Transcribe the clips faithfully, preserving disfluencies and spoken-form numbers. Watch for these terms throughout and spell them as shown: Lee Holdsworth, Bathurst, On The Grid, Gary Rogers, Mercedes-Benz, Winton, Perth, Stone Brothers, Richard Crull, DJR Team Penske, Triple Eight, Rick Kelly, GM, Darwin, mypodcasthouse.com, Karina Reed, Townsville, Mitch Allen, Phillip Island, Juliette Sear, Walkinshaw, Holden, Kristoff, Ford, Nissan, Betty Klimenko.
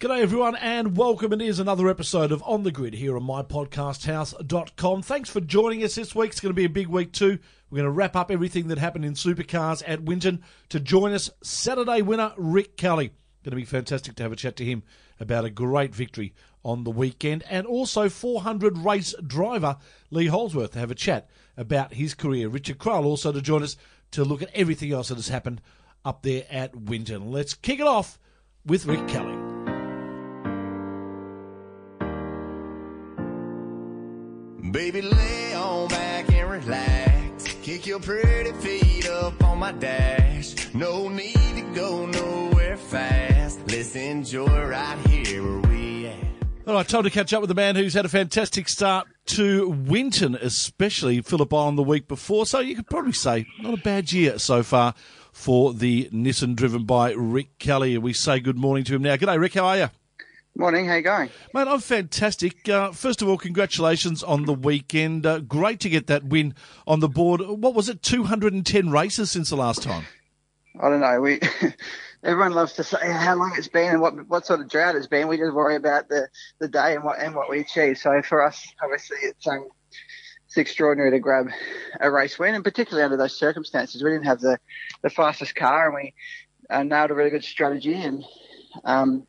G'day everyone and welcome. It is another episode of On The Grid here on my podcast house dot com. Thanks for joining us this week. It's going to be a big week too. We're going to wrap up everything that happened in supercars at Winton. To join us, Saturday winner Rick Kelly. It's going to be fantastic to have a chat to him about a great victory on the weekend. And also four hundred race driver Lee Holdsworth to have a chat about his career. Richard Crull also to join us to look at everything else that has happened up there at Winton. Let's kick it off with Rick Kelly. Baby, lay on back and relax. Kick your pretty feet up on my dash. No need to go nowhere fast. Let's enjoy right here where we at. All right, time to catch up with the man who's had a fantastic start to Winton, especially Phillip Island the week before. So you could probably say not a bad year so far for the Nissan driven by Rick Kelly. We say good morning to him now. G'day, Rick. How are you? Morning, how you going? Mate, I'm fantastic. Uh, first of all, congratulations on the weekend. Uh, great to get that win on the board. What was it, two hundred ten races since the last time? I don't know. We everyone loves to say how long it's been and what what sort of drought it's been. We just worry about the, the day and what and what we achieve. So for us, obviously, it's um it's extraordinary to grab a race win, and particularly under those circumstances. We didn't have the, the fastest car, and we uh, nailed a really good strategy and um.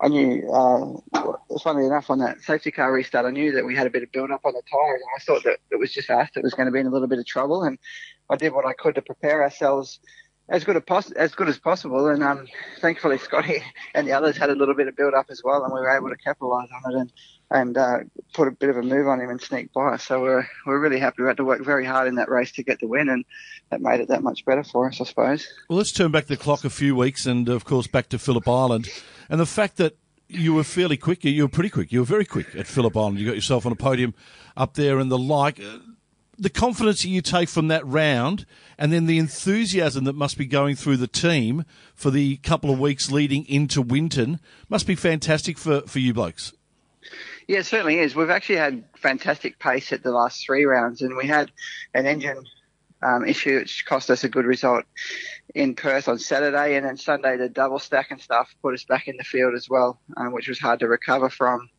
I knew, uh, funnily enough, on that safety car restart, I knew that we had a bit of build-up on the tyres, and I thought that it was just us that was going to be in a little bit of trouble, and I did what I could to prepare ourselves as good as, poss- as, good as possible, and um, thankfully Scotty and the others had a little bit of build-up as well, and we were able to capitalise on it and, and uh, put a bit of a move on him and sneak by. So we're, we're really happy. We had to work very hard in that race to get the win, and that made it that much better for us, I suppose. Well, let's turn back the clock a few weeks and, of course, back to Phillip Island. And the fact that you were fairly quick, you were pretty quick, you were very quick at Phillip Island. You got yourself on a podium up there and the like. The confidence that you take from that round and then the enthusiasm that must be going through the team for the couple of weeks leading into Winton must be fantastic for, for you blokes. Yeah, it certainly is. We've actually had fantastic pace at the last three rounds, and we had an engine Um, issue which cost us a good result in Perth on Saturday, and then Sunday the double stack and stuff put us back in the field as well, um, which was hard to recover from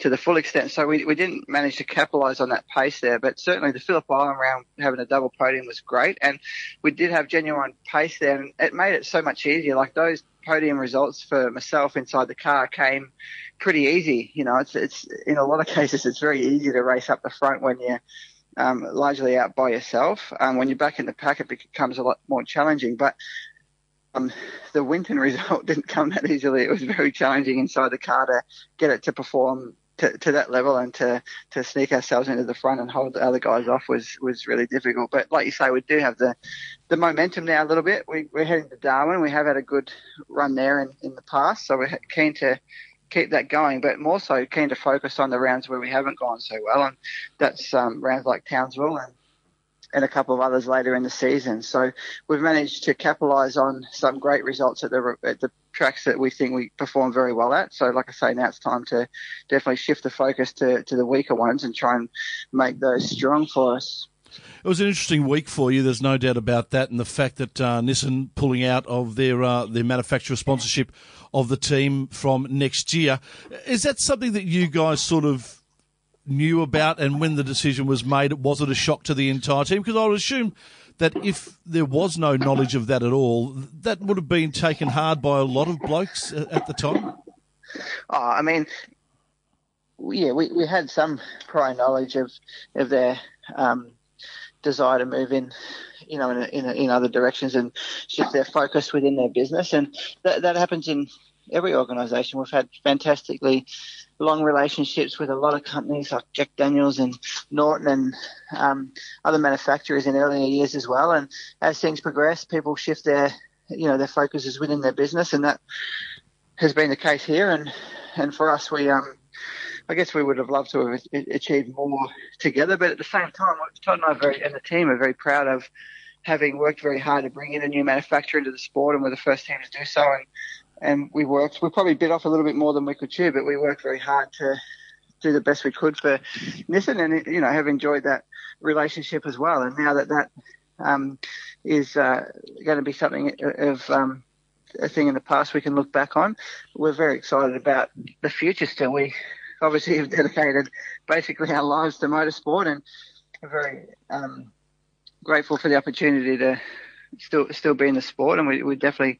to the full extent. So we, we didn't manage to capitalise on that pace there, but certainly the Phillip Island round having a double podium was great, and we did have genuine pace there, and it made it so much easier. Like those podium results for myself inside the car came pretty easy. You know, it's it's in a lot of cases it's very easy to race up the front when you're Um, largely out by yourself. Um, when you're back in the pack, it becomes a lot more challenging. But um, the Winton result didn't come that easily. It was very challenging inside the car to get it to perform to, to that level, and to, to sneak ourselves into the front and hold the other guys off was, was really difficult. But like you say, we do have the, the momentum now a little bit. We, we're heading to Darwin. We have had a good run there in, in the past, so we're keen to keep that going, but more so keen to focus on the rounds where we haven't gone so well, and that's um, rounds like Townsville and, and a couple of others later in the season. So we've managed to capitalise on some great results at the, at the tracks that we think we perform very well at. So like I say, now it's time to definitely shift the focus to, to the weaker ones and try and make those strong for us. It was an interesting week for you, there's no doubt about that, and the fact that uh, Nissan pulling out of their uh, their manufacturer sponsorship of the team from next year. Is that something that you guys sort of knew about, and when the decision was made, was it a shock to the entire team? Because I would assume that if there was no knowledge of that at all, that would have been taken hard by a lot of blokes at the time. Oh, I mean, yeah, we, we had some prior knowledge of, of their Um, desire to move in, you know, in a, in, a, in other directions and shift their focus within their business, and that, that happens in every organisation. We've had fantastically long relationships with a lot of companies like Jack Daniels and Norton and um, other manufacturers in earlier years as well. And as things progress, people shift their, you know, their focuses within their business, and that has been the case here. And and for us, we um. I guess we would have loved to have achieved more together, but at the same time, Todd and I very, and the team are very proud of having worked very hard to bring in a new manufacturer into the sport, and we're the first team to do so. And, and we worked, we probably bit off a little bit more than we could chew, but we worked very hard to do the best we could for Nissan, and, you know, have enjoyed that relationship as well. And now that that um, is uh, going to be something of um, a thing in the past we can look back on. We're very excited about the future still. We obviously have dedicated basically our lives to motorsport, and are very um, grateful for the opportunity to still still be in the sport. And we, we definitely,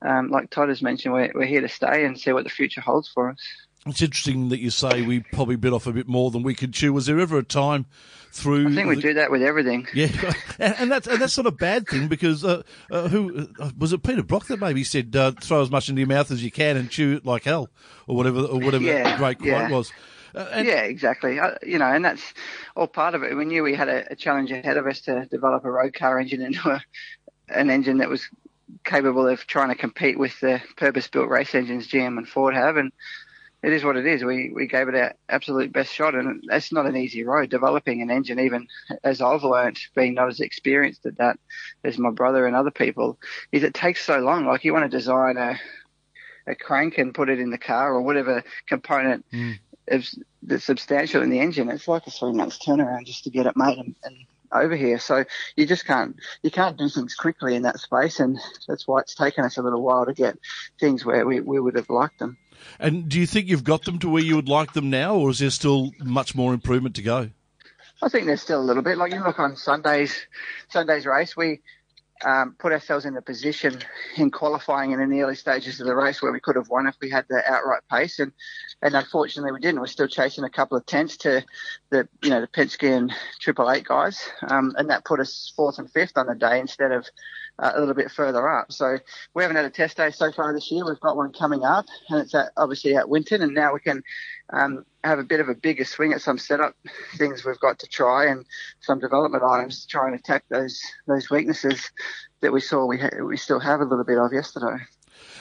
um, like Todd has mentioned, we're, we're here to stay and see what the future holds for us. It's interesting that you say we probably bit off a bit more than we could chew. Was there ever a time through... I think we the... do that with everything. Yeah, and, and, that's, and that's not a bad thing, because uh, uh, who uh, was it Peter Brock that maybe said, uh, throw as much into your mouth as you can and chew it like hell, or whatever or whatever yeah, that great quote yeah. was. Uh, and... Yeah, exactly. I, you know, and that's all part of it. We knew we had a, a challenge ahead of us to develop a road car engine into a, an engine that was capable of trying to compete with the purpose-built race engines G M and Ford have, and it is what it is. We we gave it our absolute best shot, and that's not an easy road, developing an engine, even as I've learned, being not as experienced at that as my brother and other people, is it takes so long. Like, you want to design a a crank and put it in the car or whatever component mm. is, that's substantial in the engine. It's like a three months turnaround just to get it made and, and over here. So you just can't you can't do things quickly in that space, and that's why it's taken us a little while to get things where we, we would have liked them. And do you think you've got them to where you would like them now, or is there still much more improvement to go? I think there's still a little bit. Like, you look on Sunday's Sunday's race, we um, put ourselves in a position in qualifying and in the early stages of the race where we could have won if we had the outright pace, and, and unfortunately we didn't. We're still chasing a couple of tenths to the you know the Penske and Triple Eight guys, um, and that put us fourth and fifth on the day instead of Uh, a little bit further up. So we haven't had a test day so far this year. We've got one coming up, and it's at, obviously at Winton, and now we can um, have a bit of a bigger swing at some setup things we've got to try and some development items to try and attack those those weaknesses that we saw we, ha- we still have a little bit of yesterday.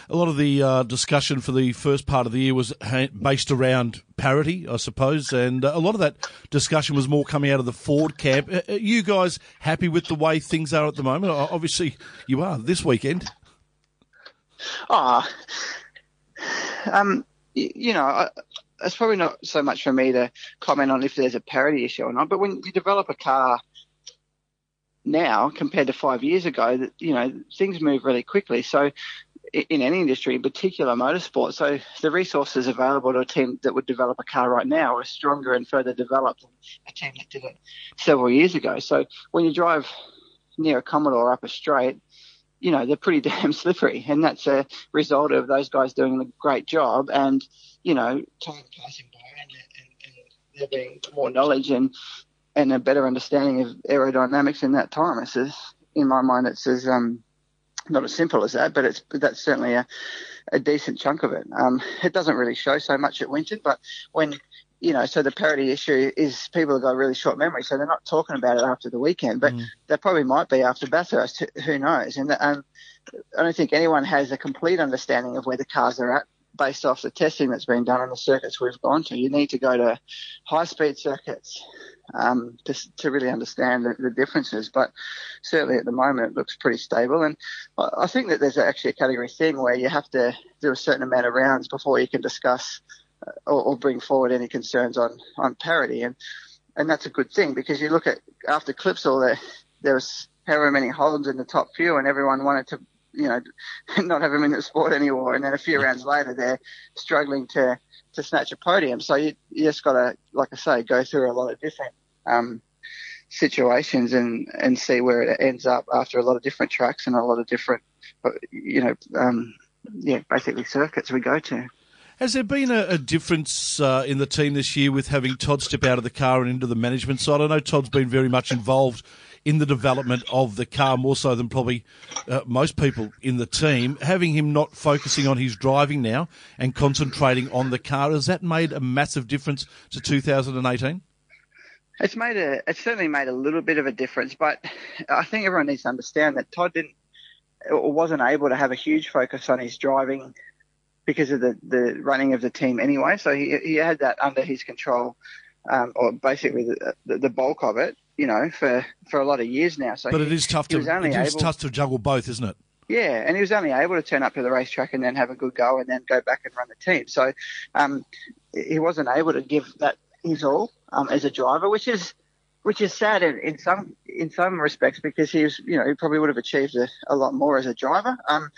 A lot of the uh, discussion for the first part of the year was based around parity, I suppose, and a lot of that discussion was more coming out of the Ford camp. Are you guys happy with the way things are at the moment? Obviously, you are this weekend. Ah, oh, um, you know, I, it's probably not so much for me to comment on if there's a parity issue or not, but when you develop a car now compared to five years ago, you know, things move really quickly. So in any industry, in particular motorsport. So the resources available to a team that would develop a car right now are stronger and further developed than a team that did it several years ago. So when you drive near a Commodore up a straight, you know, they're pretty damn slippery. And that's a result of those guys doing a great job and, you know, time passing by and, and, and there being more knowledge and, and a better understanding of aerodynamics in that time. It's as, in my mind, it's as... Um, not as simple as that, but it's that's certainly a, a decent chunk of it. Um, it doesn't really show so much at Winton, but when, you know, so the parity issue is people have got a really short memory, so they're not talking about it after the weekend, but mm. they probably might be after Bathurst, who knows. And um, I don't think anyone has a complete understanding of where the cars are at based off the testing that's been done on the circuits we've gone to. You need to go to high-speed circuits um, to, to really understand the, the differences. But certainly at the moment it looks pretty stable. And I, I think that there's actually a category thing where you have to do a certain amount of rounds before you can discuss uh, or, or bring forward any concerns on, on parity. And and that's a good thing, because you look at after Clipsol, there, there was however many holds in the top few and everyone wanted to, you know, not have them in the sport anymore. And then a few rounds later, they're struggling to, to snatch a podium. So you, you just got to, like I say, go through a lot of different um, situations and, and see where it ends up after a lot of different tracks and a lot of different, you know, um, yeah, basically circuits we go to. Has there been a, a difference uh, in the team this year with having Todd step out of the car and into the management side? I know Todd's been very much involved in the development of the car, more so than probably uh, most people in the team. Having him not focusing on his driving now and concentrating on the car, has that made a massive difference to two thousand eighteen? It's made a, it's certainly made a little bit of a difference, but I think everyone needs to understand that Todd didn't, or wasn't able to have a huge focus on his driving because of the, the running of the team anyway. So he, he had that under his control, um, or basically the, the, the bulk of it, you know, for, for a lot of years now. So but it is tough to it is tough to juggle both, isn't it? Yeah, and he was only able to turn up to the racetrack and then have a good go and then go back and run the team. So um, he wasn't able to give that his all um, as a driver, which is which is sad in, in some in some respects, because he was, you know, he probably would have achieved a, a lot more as a driver um,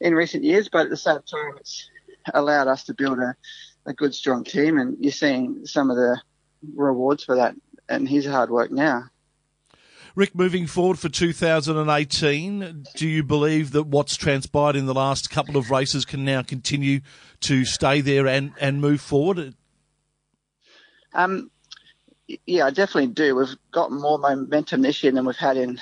in recent years. But at the same time, it's allowed us to build a, a good, strong team, and you're seeing some of the rewards for that and his hard work now. Rick, moving forward for two thousand eighteen, do you believe that what's transpired in the last couple of races can now continue to stay there and, and move forward? Um, yeah, I definitely do. We've got more momentum this year than we've had in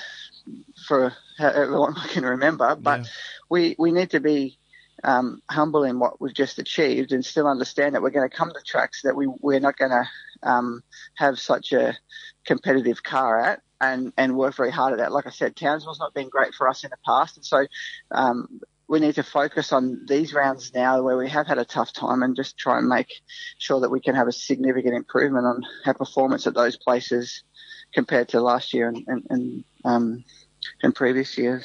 for however long I can remember, but yeah. we, we need to be um, humble in what we've just achieved and still understand that we're going to come to tracks that we, we're not going to um, have such a competitive car at. And, and work very hard at that. Like I said, Townsville's not been great for us in the past. And so um, we need to focus on these rounds now where we have had a tough time and just try and make sure that we can have a significant improvement on our performance at those places compared to last year and, and, and, um, and previous years.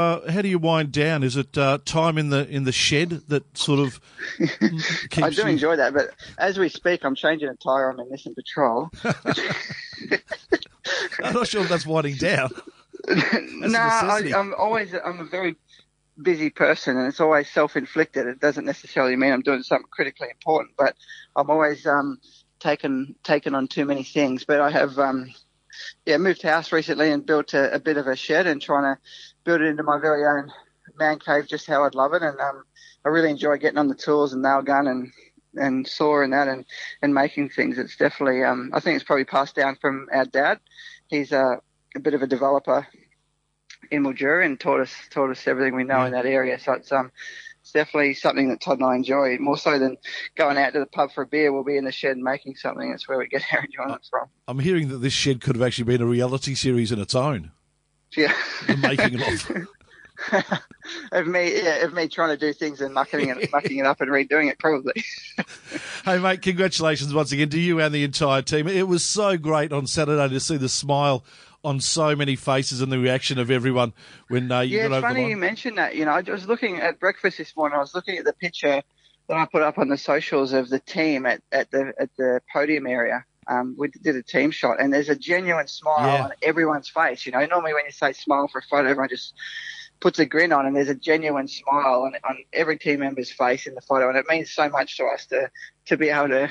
Uh, how do you wind down? Is it uh, time in the in the shed that sort of keeps I do you... enjoy that, but as we speak, I'm changing a tyre on my Nissan Patrol. I'm not sure if that's winding down. That's no, I, I'm always I'm a very busy person, and it's always self-inflicted. It doesn't necessarily mean I'm doing something critically important, but I'm always um, taken taken on too many things. But I have um, yeah moved house recently and built a, a bit of a shed and trying to build it into my very own man cave, just how I'd love it. And um, I really enjoy getting on the tools and nail gun and, and saw and that and, and making things. It's definitely, um, I think it's probably passed down from our dad. He's uh, a bit of a developer in Mildura and taught us taught us everything we know yeah. in that area. So it's um it's definitely something that Todd and I enjoy. More so than going out to the pub for a beer, we'll be in the shed making something. That's where we get our enjoyment from. I'm hearing that this shed could have actually been a reality series in its own. Yeah, the making of of me, yeah, of me trying to do things and mucking it, mucking it up and redoing it, probably. Hey, mate, congratulations once again to you and the entire team. It was so great on Saturday to see the smile on so many faces and the reaction of everyone when uh, you yeah, got over. Yeah, it's funny you mentioned that. You know, I was looking at breakfast this morning. I was looking at the picture that I put up on the socials of the team at, at the at the podium area. Um, we did a team shot, and there's a genuine smile yeah. on everyone's face. You know, normally when you say smile for a photo, everyone just puts a grin on, and there's a genuine smile on, on every team member's face in the photo, and it means so much to us to to be able to,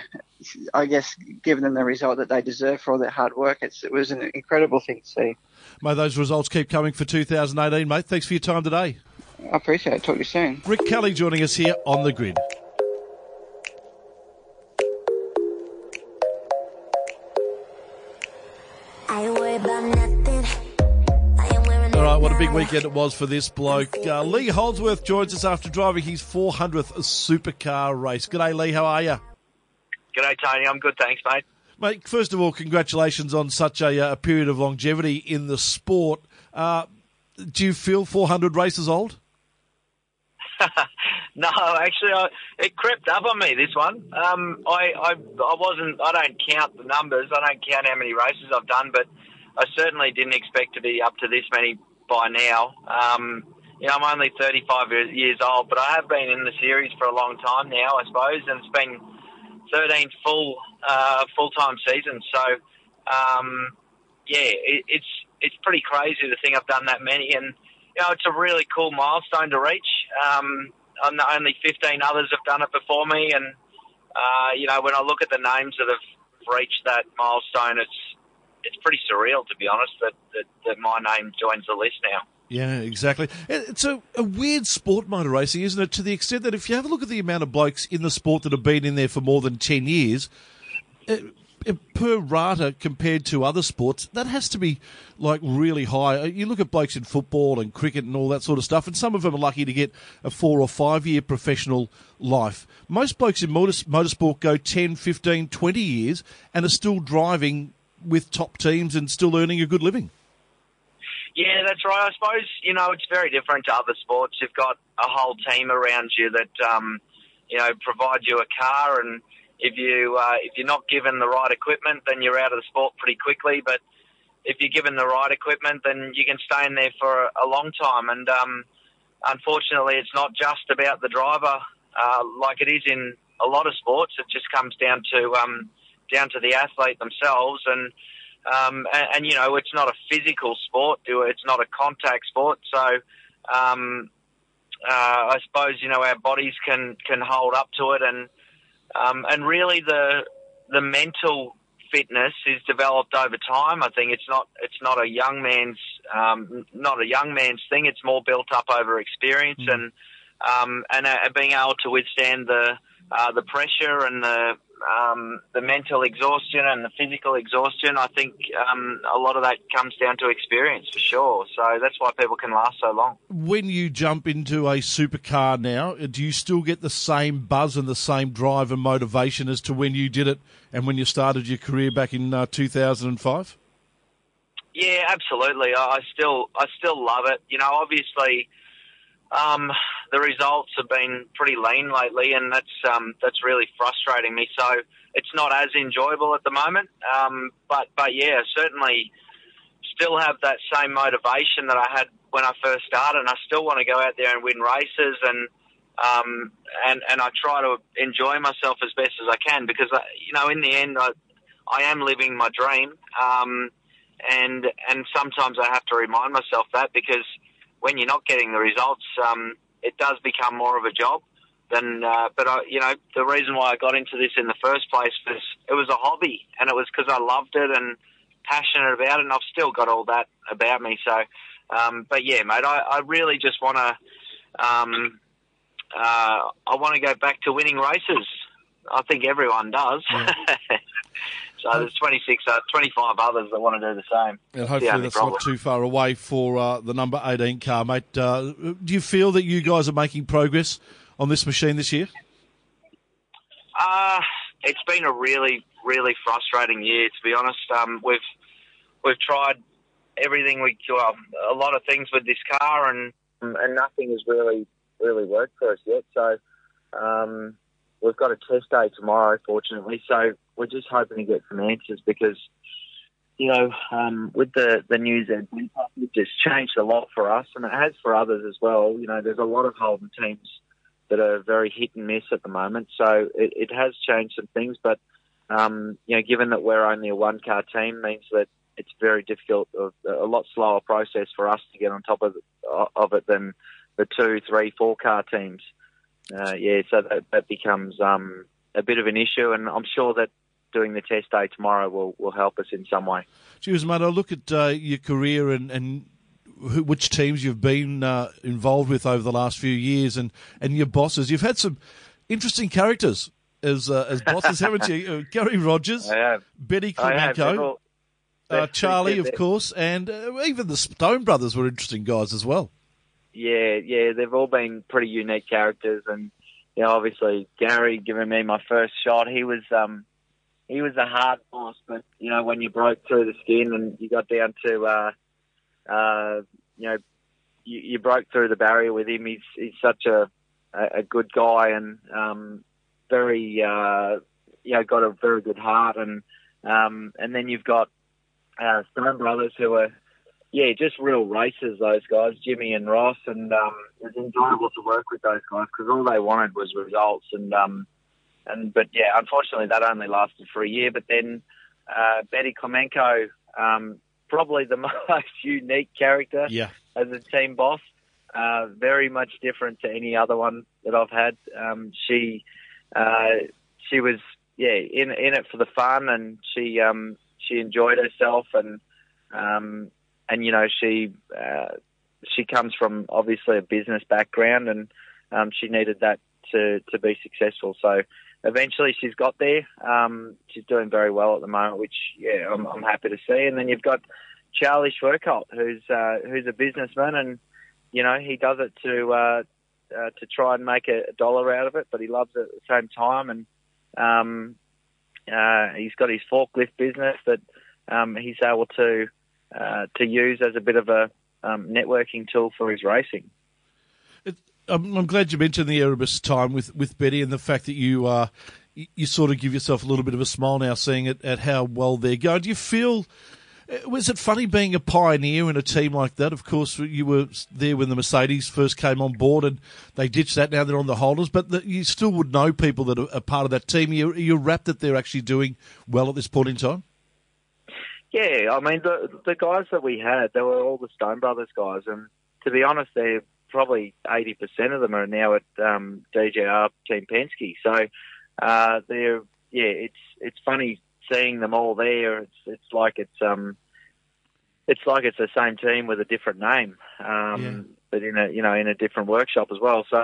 I guess, give them the result that they deserve for all their hard work. It's, it was an incredible thing to see. May those results keep coming for two thousand eighteen, mate. Thanks for your time today. I appreciate it. Talk to you soon. Rick Kelly joining us here on The Grid. What a big weekend it was for this bloke. Uh, Lee Holdsworth joins us after driving his four hundredth supercar race. G'day, Lee. How are you? G'day, Tony. I'm good, thanks, mate. Mate, first of all, congratulations on such a, a period of longevity in the sport. Uh, do you feel four hundred races old? No, actually, I, it crept up on me, this one. Um, I, I, I wasn't. I don't count the numbers. I don't count how many races I've done, but I certainly didn't expect to be up to this many by now. Um, you know, I'm only thirty-five years old, but I have been in the series for a long time now, I suppose, and it's been thirteen full uh, full-time seasons. So, um, yeah, it, it's it's pretty crazy to think I've done that many, and you know, it's a really cool milestone to reach. Um, only fifteen others have done it before me, and uh, you know, when I look at the names that have reached that milestone, it's It's pretty surreal, to be honest, that, that, that my name joins the list now. Yeah, exactly. It's a, a weird sport, motor racing, isn't it, to the extent that if you have a look at the amount of blokes in the sport that have been in there for more than ten years, it, it, per rata compared to other sports, that has to be, like, really high. You look at blokes in football and cricket and all that sort of stuff, and some of them are lucky to get a four- or five-year professional life. Most blokes in motor, motorsport go ten, fifteen, twenty years and are still driving with top teams and still earning a good living. Yeah, that's right. I suppose, you know, it's very different to other sports. You've got a whole team around you that, um, you know, provide you a car, and if, you, uh, if you're not given the right equipment, then you're out of the sport pretty quickly. But if you're given the right equipment, then you can stay in there for a long time. And um, unfortunately, it's not just about the driver uh, like it is in a lot of sports. It just comes down to Um, down to the athlete themselves. And, um, and, and, you know, it's not a physical sport. It's not a contact sport. So um, uh, I suppose, you know, our bodies can, can hold up to it. And um, and really the the mental fitness is developed over time. I think it's not it's not a young man's um, not a young man's thing. It's more built up over experience and um, and uh, being able to withstand the uh, the pressure and the um, the mental exhaustion and the physical exhaustion. I think um, a lot of that comes down to experience for sure. So that's why people can last so long. When you jump into a supercar now, do you still get the same buzz and the same drive and motivation as to when you did it and when you started your career back in uh, two thousand five? Yeah, absolutely. I still, I still love it. You know, obviously, um, the results have been pretty lean lately, and that's um, that's really frustrating me. So it's not as enjoyable at the moment. Um, but but yeah, certainly still have that same motivation that I had when I first started, and I still want to go out there and win races, and um, and and I try to enjoy myself as best as I can because I, you know, in the end, I I am living my dream. Um, And and sometimes I have to remind myself that because when you're not getting the results, um, it does become more of a job. Than, uh, but, I, you know, the reason why I got into this in the first place was it was a hobby and it was because I loved it and passionate about it, and I've still got all that about me. So, um, but, yeah, mate, I, I really just want to um, uh, I want to go back to winning races. I think everyone does. Yeah. So there's twenty-six, uh, twenty-five others that want to do the same. And hopefully that's not too far away for uh, the number eighteen car, mate. Uh, do you feel that you guys are making progress on this machine this year? Uh, it's been a really, really frustrating year, to be honest. Um, we've we've tried everything, we well, a lot of things with this car, and and nothing has really, really worked for us yet. So um, we've got a test day tomorrow, fortunately. So we're just hoping to get some answers because, you know, um, with the, the new Z, it's just changed a lot for us, and it has for others as well. You know, there's a lot of Holden teams that are very hit and miss at the moment, so it, it has changed some things. But, um, you know, given that we're only a one-car team means that it's very difficult, a lot slower process for us to get on top of, of it than the two, three, four-car teams. Uh, yeah, so that, that becomes um, a bit of an issue, and I'm sure that doing the test day tomorrow will, will help us in some way. Cheers, mate. I look at uh, your career and, and who, which teams you've been uh, involved with over the last few years and, and your bosses. You've had some interesting characters as uh, as bosses, haven't you? Uh, Gary Rogers, Betty Klimenko, uh, Charlie, of course, and uh, even the Stone Brothers were interesting guys as well. Yeah, yeah, they've all been pretty unique characters. And, you know, obviously Gary giving me my first shot, he was... Um, He was a hard boss, but, you know, when you broke through the skin and you got down to, uh, uh, you know, you, you broke through the barrier with him. He's, he's such a, a good guy and um, very, uh, you know, got a very good heart. And um, and then you've got uh, Stone Brothers who are, yeah, just real racers, those guys, Jimmy and Ross. And um, it was enjoyable to work with those guys because all they wanted was results and... Um, And But, yeah, unfortunately, that only lasted for a year. But then uh, Betty Klimenko, um, probably the most unique character yeah. as a team boss, uh, very much different to any other one that I've had. Um, she uh, she was, yeah, in in it for the fun, and she um, she enjoyed herself. And, um, and you know, she, uh, she comes from, obviously, a business background, and um, she needed that to, to be successful. So... Eventually, she's got there. Um, she's doing very well at the moment, which yeah, I'm, I'm happy to see. And then you've got Charlie Schwerkolt, who's uh, who's a businessman, and you know he does it to uh, uh, to try and make a dollar out of it, but he loves it at the same time. And um, uh, he's got his forklift business that um, he's able to uh, to use as a bit of a um, networking tool for his racing. I'm glad you mentioned the Erebus time with, with Betty and the fact that you uh, you sort of give yourself a little bit of a smile now seeing it at how well they're going. Do you feel Was it funny being a pioneer in a team like that? Of course, you were there when the Mercedes first came on board and they ditched that. Now they're on the holders, but the, you still would know people that are, are part of that team. You, you're rapt that they're actually doing well at this point in time? Yeah, I mean, the the guys that we had, they were all the Stone Brothers guys. And to be honest, they're probably eighty percent of them are now at um, D J R Team Penske. So, uh, they're, yeah, it's it's funny seeing them all there. It's it's like it's um it's like it's the same team with a different name, um, yeah. but in a you know in a different workshop as well. So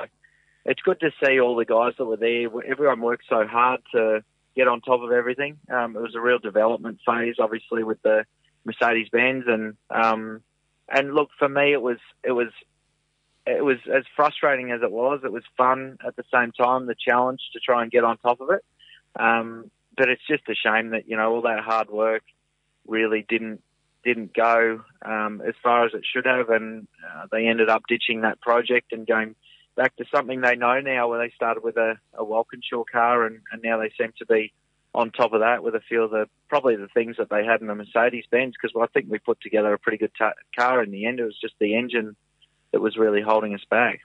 it's good to see all the guys that were there. Everyone worked so hard to get on top of everything. Um, it was a real development phase, obviously, with the Mercedes Benz, and um, and look, for me, it was it was it was as frustrating as it was. It was fun at the same time. The challenge to try and get on top of it. Um, But it's just a shame that, you know, all that hard work really didn't didn't go um, as far as it should have, and uh, they ended up ditching that project and going back to something they know now, where they started with a, a Walkinshaw car, and, and now they seem to be on top of that with a few of the, probably the things that they had in the Mercedes-Benz, because well, I think we put together a pretty good t- car in the end. It was just the engine that was really holding us back.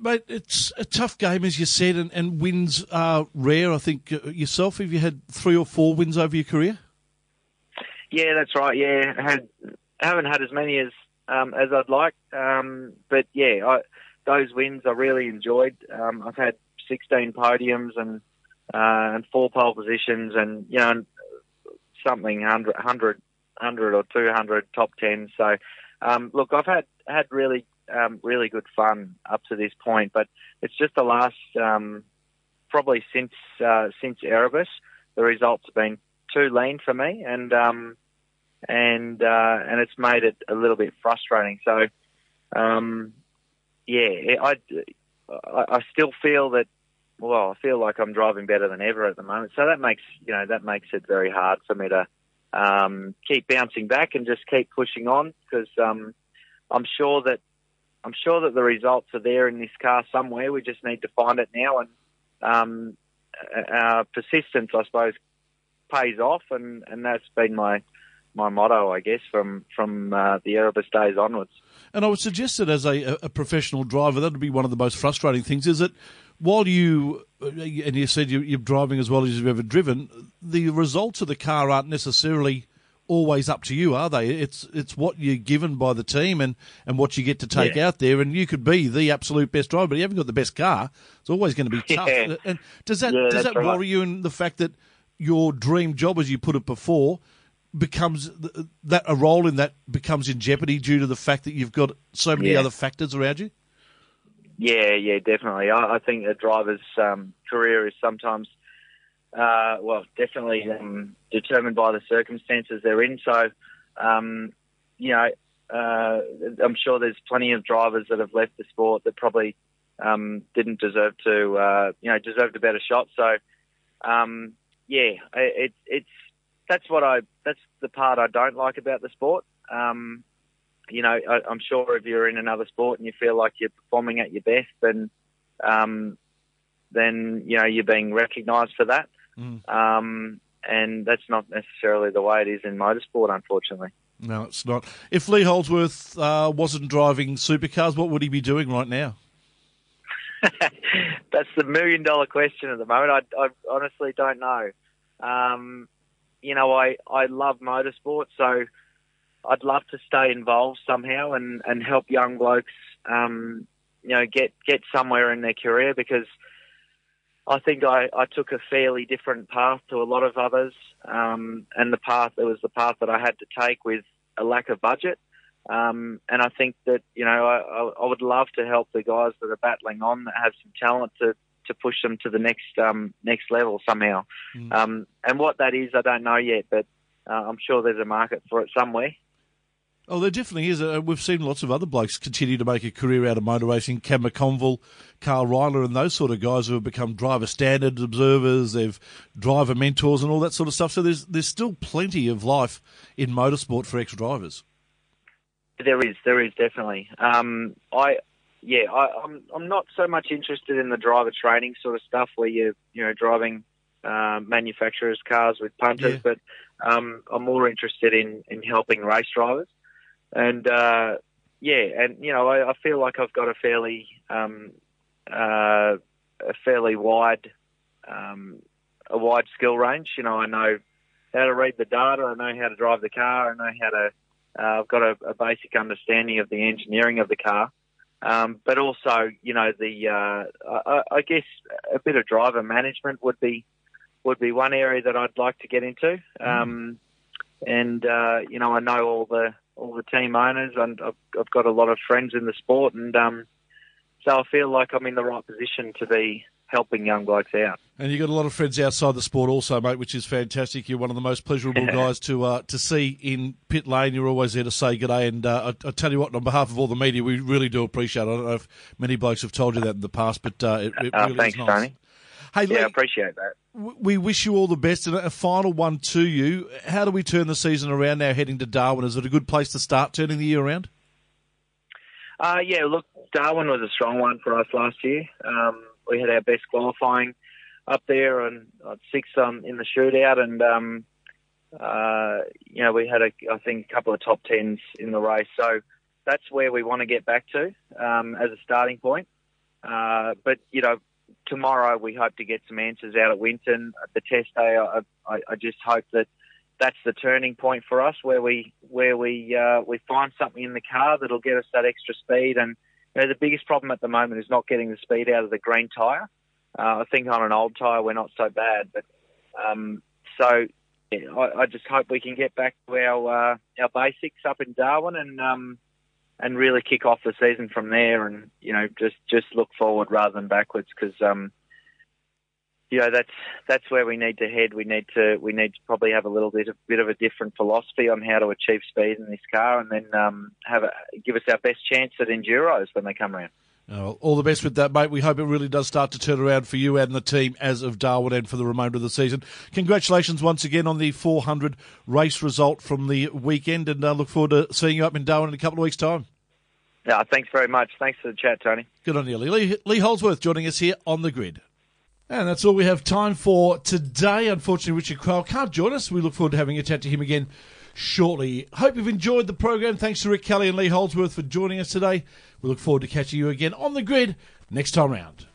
Mate, it's a tough game, as you said, and, and wins are rare. I think yourself, have you had three or four wins over your career? Yeah, that's right. Yeah, I had, haven't had as many as um, as I'd like, um, but yeah, I, those wins I really enjoyed. Um, I've had sixteen podiums and uh, and four pole positions, and you know something one hundred, one hundred, one hundred or two hundred top tens. So um, look, I've had had really. Um, really good fun up to this point, but it's just the last um, probably since uh, since Erebus, the results have been too lean for me, and um, and uh, and it's made it a little bit frustrating. So um, yeah, I, I still feel that well, I feel like I'm driving better than ever at the moment. So that makes you know that makes it very hard for me to um, keep bouncing back and just keep pushing on, because um, I'm sure that. I'm sure that the results are there in this car somewhere. We just need to find it now, and um, our persistence, I suppose, pays off, and, and that's been my my motto, I guess, from from uh, the Erebus days onwards. And I would suggest that as a, a professional driver, that would be one of the most frustrating things, is that while you, and you said you're driving as well as you've ever driven, the results of the car aren't necessarily always up to you, are they? It's it's what you're given by the team and, and what you get to take yeah. out there, and you could be the absolute best driver, but you haven't got the best car. It's always going to be tough. Yeah. And does that yeah, does that worry right. you in the fact that your dream job, as you put it before, becomes that a role in that becomes in jeopardy due to the fact that you've got so many yeah. other factors around you? Yeah, yeah, definitely. I, I think a driver's um, career is sometimes Uh, well, definitely um, determined by the circumstances they're in. So, um, you know, uh, I'm sure there's plenty of drivers that have left the sport that probably um, didn't deserve to, uh, you know, deserved a better shot. So, um, yeah, it, it's that's what I that's the part I don't like about the sport. Um, you know, I, I'm sure if you're in another sport and you feel like you're performing at your best, then um, then you know you're being recognised for that. Mm. Um, and that's not necessarily the way it is in motorsport, unfortunately. No, it's not. If Lee Holdsworth uh, wasn't driving supercars, what would he be doing right now? That's the million-dollar question at the moment. I, I honestly don't know. Um, you know, I, I love motorsport, so I'd love to stay involved somehow and, and help young blokes, um, you know, get, get somewhere in their career, because I think I, I took a fairly different path to a lot of others, um, and the path it was the path that I had to take with a lack of budget. Um, and I think that you know I, I would love to help the guys that are battling on that have some talent to, to push them to the next um, next level somehow. Mm. Um, and what that is, I don't know yet, but uh, I'm sure there's a market for it somewhere. Oh, there definitely is. Uh, we've seen lots of other blokes continue to make a career out of motor racing. Cam McConville, Carl Ryler, and those sort of guys who have become driver standard observers, they've driver mentors and all that sort of stuff. So there's there's still plenty of life in motorsport for ex-drivers. There is, there is definitely. Um, I, yeah, I, I'm I'm not so much interested in the driver training sort of stuff where you you know driving uh, manufacturers' cars with punters, yeah. but um, I'm more interested in, in helping race drivers. And, uh, yeah, and, you know, I, I feel like I've got a fairly um, uh, a fairly wide um, a wide skill range. You know, I know how to read the data, I know how to drive the car, I know how to... Uh, I've got a, a basic understanding of the engineering of the car. Um, but also, you know, the uh, I, I guess a bit of driver management would be would be one area that I'd like to get into. Um, and uh, you know, I know all the all the team owners, and I've, I've got a lot of friends in the sport, and um, so I feel like I'm in the right position to be helping young blokes out. And you've got a lot of friends outside the sport also, mate, which is fantastic. You're one of the most pleasurable guys to uh, to see in pit lane. You're always there to say good day. And uh, I, I tell you what, on behalf of all the media, we really do appreciate it. I don't know if many blokes have told you that in the past, but uh, it, it uh, really thanks, is nice. Tony. Hey, Lee, yeah, I appreciate that. We wish you all the best, and a final one to you. How do we turn the season around now heading to Darwin? Is it a good place to start turning the year around? Uh, yeah, look, Darwin was a strong one for us last year. Um, we had our best qualifying up there, and uh, six um, in the shootout, and um, uh, you know, we had a, I think a couple of top tens in the race. So that's where we want to get back to um, as a starting point. Uh, but you know, tomorrow we hope to get some answers out at Winton at the test day. I, I, I just hope that that's the turning point for us, where we where we uh, we find something in the car that'll get us that extra speed. And you know, the biggest problem at the moment is not getting the speed out of the green tyre. Uh, I think on an old tyre we're not so bad, but um, so yeah, I, I just hope we can get back to our uh, our basics up in Darwin, and um, and really kick off the season from there, and you know, just, just look forward rather than backwards, because um, you know, that's that's where we need to head. We need to we need to probably have a little bit of bit of a different philosophy on how to achieve speed in this car, and then um, have a, give us our best chance at enduros when they come around. Oh, all the best with that, mate. We hope it really does start to turn around for you and the team as of Darwin, and for the remainder of the season. Congratulations once again on the four hundred race result from the weekend, and uh, look forward to seeing you up in Darwin in a couple of weeks' time. Yeah, thanks very much. Thanks for the chat, Tony. Good on you, Lee. Lee Holdsworth joining us here on The Grid. And that's all we have time for today. Unfortunately, Richard Crull can't join us. We look forward to having a chat to him again shortly. Hope you've enjoyed the program. Thanks to Rick Kelly and Lee Holdsworth for joining us today. We look forward to catching you again on The Grid next time round.